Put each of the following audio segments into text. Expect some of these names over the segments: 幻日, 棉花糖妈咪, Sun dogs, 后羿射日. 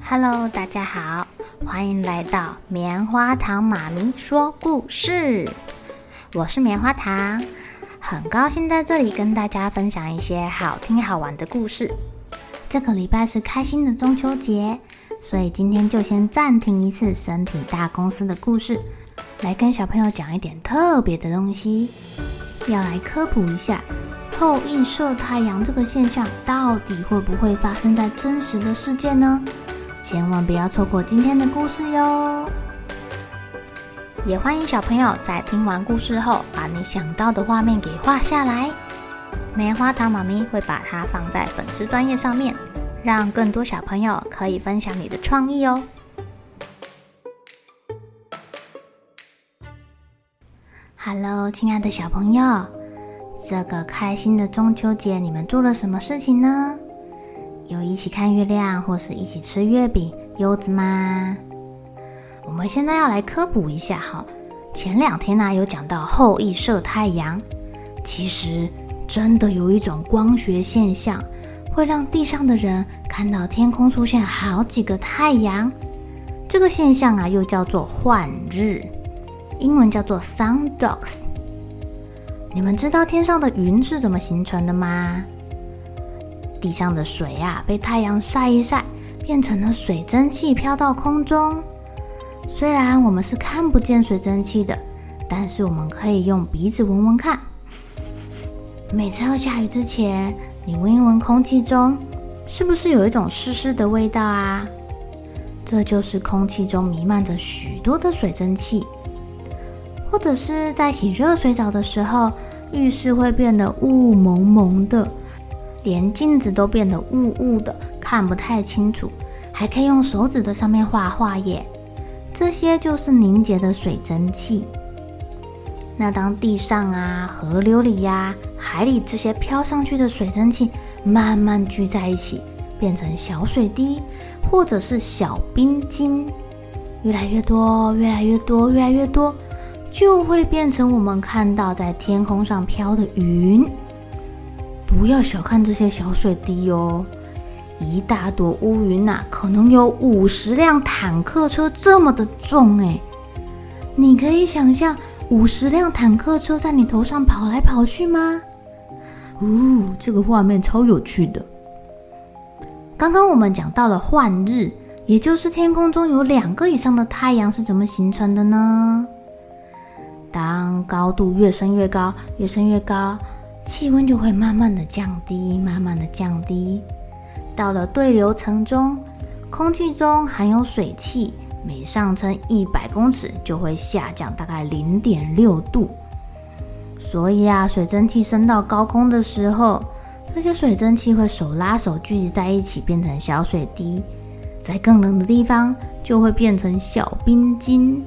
Hello， 大家好，欢迎来到棉花糖妈咪说故事。我是棉花糖，很高兴在这里跟大家分享一些好听好玩的故事。这个礼拜是开心的中秋节，所以今天就先暂停一次身体大公司的故事，来跟小朋友讲一点特别的东西，要来科普一下后羿射太阳这个现象到底会不会发生在真实的世界呢？千万不要错过今天的故事哟！也欢迎小朋友在听完故事后，把你想到的画面给画下来。棉花糖妈咪会把它放在粉丝专页上面，让更多小朋友可以分享你的创意哦。Hello， 亲爱的小朋友，这个开心的中秋节，你们做了什么事情呢？有一起看月亮或是一起吃月饼、柚子吗？我们现在要来科普一下哈。前两天有讲到后羿射太阳，其实真的有一种光学现象，会让地上的人看到天空出现好几个太阳。这个现象又叫做幻日，英文叫做 Sun dogs。 你们知道天上的云是怎么形成的吗？地上的水被太阳晒一晒，变成了水蒸气飘到空中。虽然我们是看不见水蒸气的，但是我们可以用鼻子闻闻看。每次要下雨之前，你闻一闻空气中，是不是有一种湿湿的味道啊？这就是空气中弥漫着许多的水蒸气。或者是在洗热水澡的时候，浴室会变得雾蒙蒙的，连镜子都变得雾雾的，看不太清楚，还可以用手指在上面画画耶。这些就是凝结的水蒸气。那当地上河流里海里这些飘上去的水蒸气慢慢聚在一起，变成小水滴或者是小冰晶，越来越多越来越多越来越多，就会变成我们看到在天空上飘的云。不要小看这些小水滴哦，一大朵乌云可能有50辆坦克车这么的重耶。你可以想象50辆坦克车在你头上跑来跑去吗？这个画面超有趣的。刚刚我们讲到了幻日，也就是天空中有2个以上的太阳是怎么形成的呢？当高度越升越高，越升越高，气温就会慢慢的降低，慢慢的降低，到了对流层中，空气中含有水汽，每上升100公尺就会下降大概0.6度。所以水蒸气升到高空的时候，这些水蒸气会手拉手聚集在一起，变成小水滴，在更冷的地方就会变成小冰晶，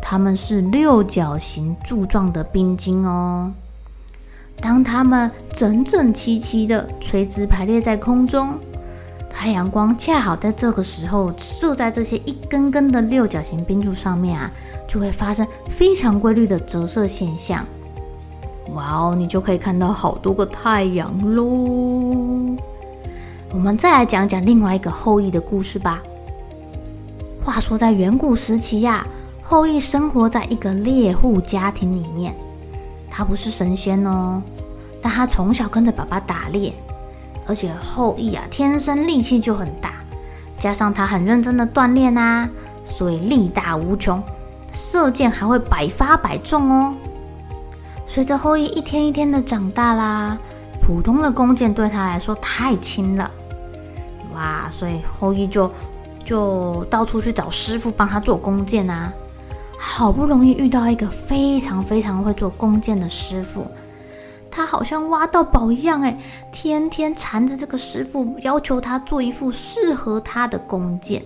它们是6角形柱状的冰晶哦。当它们整整齐齐的垂直排列在空中，太阳光恰好在这个时候射在这些一根根的6角形冰柱上面就会发生非常规律的折射现象。哇哦，你就可以看到好多个太阳咯。我们再来讲讲另外一个后羿的故事吧。话说在远古时期后羿生活在一个猎户家庭里面。他不是神仙哦，但他从小跟着爸爸打猎，而且后羿天生力气就很大，加上他很认真的锻炼所以力大无穷，射箭还会百发百中哦。随着后羿一天一天的长大啦，普通的弓箭对他来说太轻了，所以后羿就到处去找师傅帮他做弓箭。好不容易遇到一个非常非常会做弓箭的师傅，他好像挖到宝一样，天天缠着这个师傅，要求他做一副适合他的弓箭，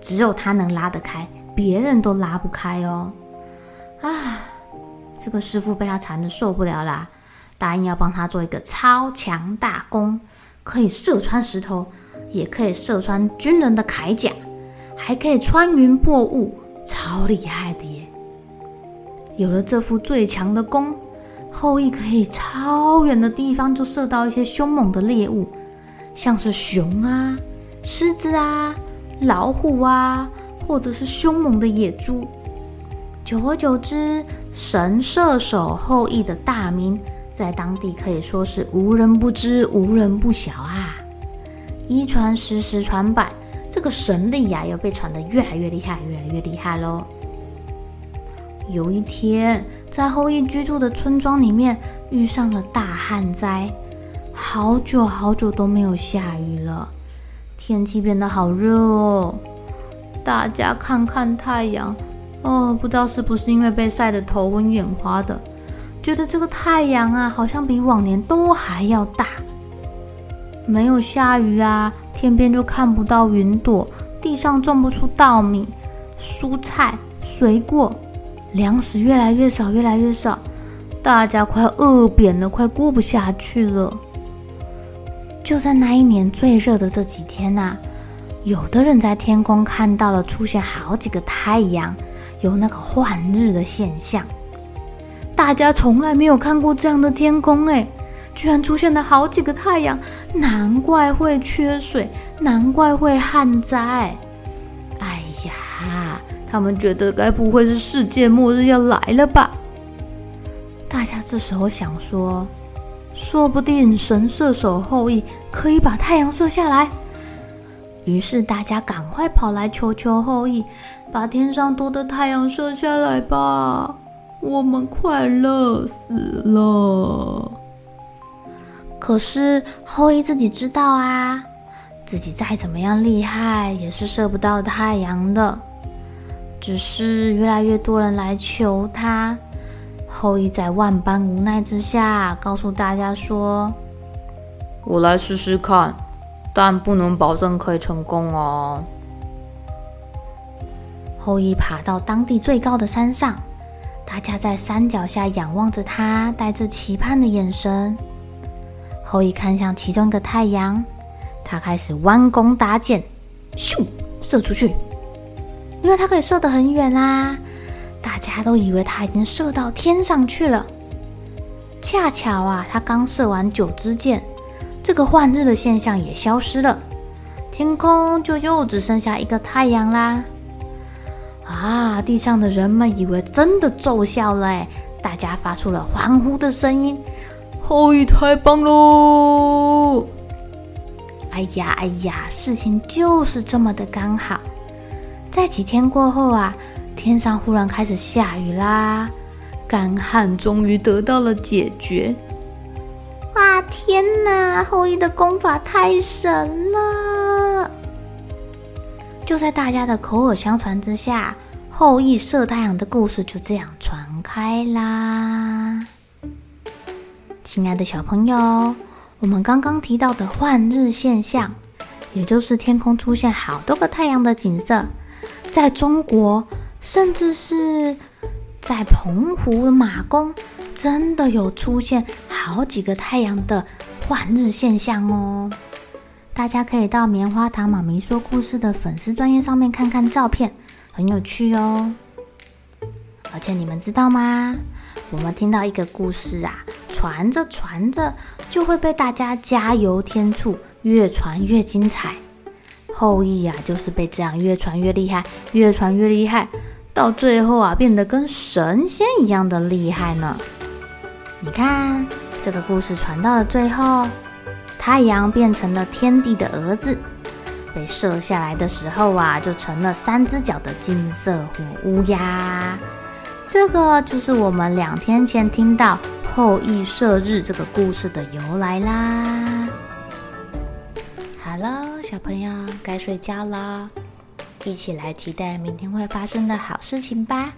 只有他能拉得开，别人都拉不开哦。这个师傅被他缠得受不了啦，答应要帮他做一个超强大弓，可以射穿石头，也可以射穿军人的铠甲，还可以穿云破雾，超厉害的耶。有了这副最强的弓，后羿可以超远的地方就射到一些凶猛的猎物，像是熊狮子老虎啊，或者是凶猛的野猪。久而久之，神射手后裔的大名在当地可以说是无人不知，无人不晓啊。一传十，十传百，这个神力呀，又被传得越来越厉害，越来越厉害咯。有一天，在后羿居住的村庄里面遇上了大旱灾，好久好久都没有下雨了，天气变得好热哦。大家看看太阳，不知道是不是因为被晒得头昏眼花的，觉得这个太阳啊，好像比往年都还要大。没有下雨啊，天边就看不到云朵，地上种不出稻米、蔬菜、水果，粮食越来越少，越来越少，大家快饿扁了，快过不下去了。就在那一年最热的这几天啊，有的人在天空看到了出现好几个太阳，有那个换日的现象。大家从来没有看过这样的天空耶，居然出现了好几个太阳，难怪会缺水，难怪会旱灾。哎呀，他们觉得该不会是世界末日要来了吧？大家这时候想说，说不定神射手后羿可以把太阳射下来。于是大家赶快跑来求求后羿，把天上多的太阳射下来吧，我们快热死了。可是后羿自己知道啊，自己再怎么样厉害也是射不到太阳的。只是越来越多人来求他，后羿在万般无奈之下告诉大家说，我来试试看，但不能保证可以成功哦。后羿爬到当地最高的山上，大家在山脚下仰望着他，带着期盼的眼神。后羿看向其中一个太阳，他开始弯弓搭箭，咻，射出去。因为他可以射得很远啦，大家都以为他已经射到天上去了。恰巧啊，他刚射完9支箭，这个换日的现象也消失了，天空就又只剩下一个太阳啦。啊，地上的人们以为真的奏效了耶，大家发出了欢呼的声音。后羿太棒喽！哎呀，事情就是这么的刚好。在几天过后啊，天上忽然开始下雨啦，干旱终于得到了解决。哇，天哪，后羿的功法太神了！就在大家的口耳相传之下，后羿射太阳的故事就这样传开啦。亲爱的小朋友，我们刚刚提到的换日现象，也就是天空出现好多个太阳的景色，在中国，甚至是在澎湖马公，真的有出现好几个太阳的换日现象哦。大家可以到棉花糖妈咪说故事的粉丝专页上面看看照片，很有趣哦。而且你们知道吗？我们听到一个故事啊，传着就会被大家加油添醋，越传越精彩。后羿啊，就是被这样越传越厉害，越传越厉害，到最后啊，变得跟神仙一样的厉害呢。你看，这个故事传到了最后，太阳变成了天帝的儿子，被射下来的时候啊，就成了3只脚的金色火乌鸦。这个就是我们2天前听到后羿射日这个故事的由来啦。好了，小朋友该睡觉了，一起来期待明天会发生的好事情吧。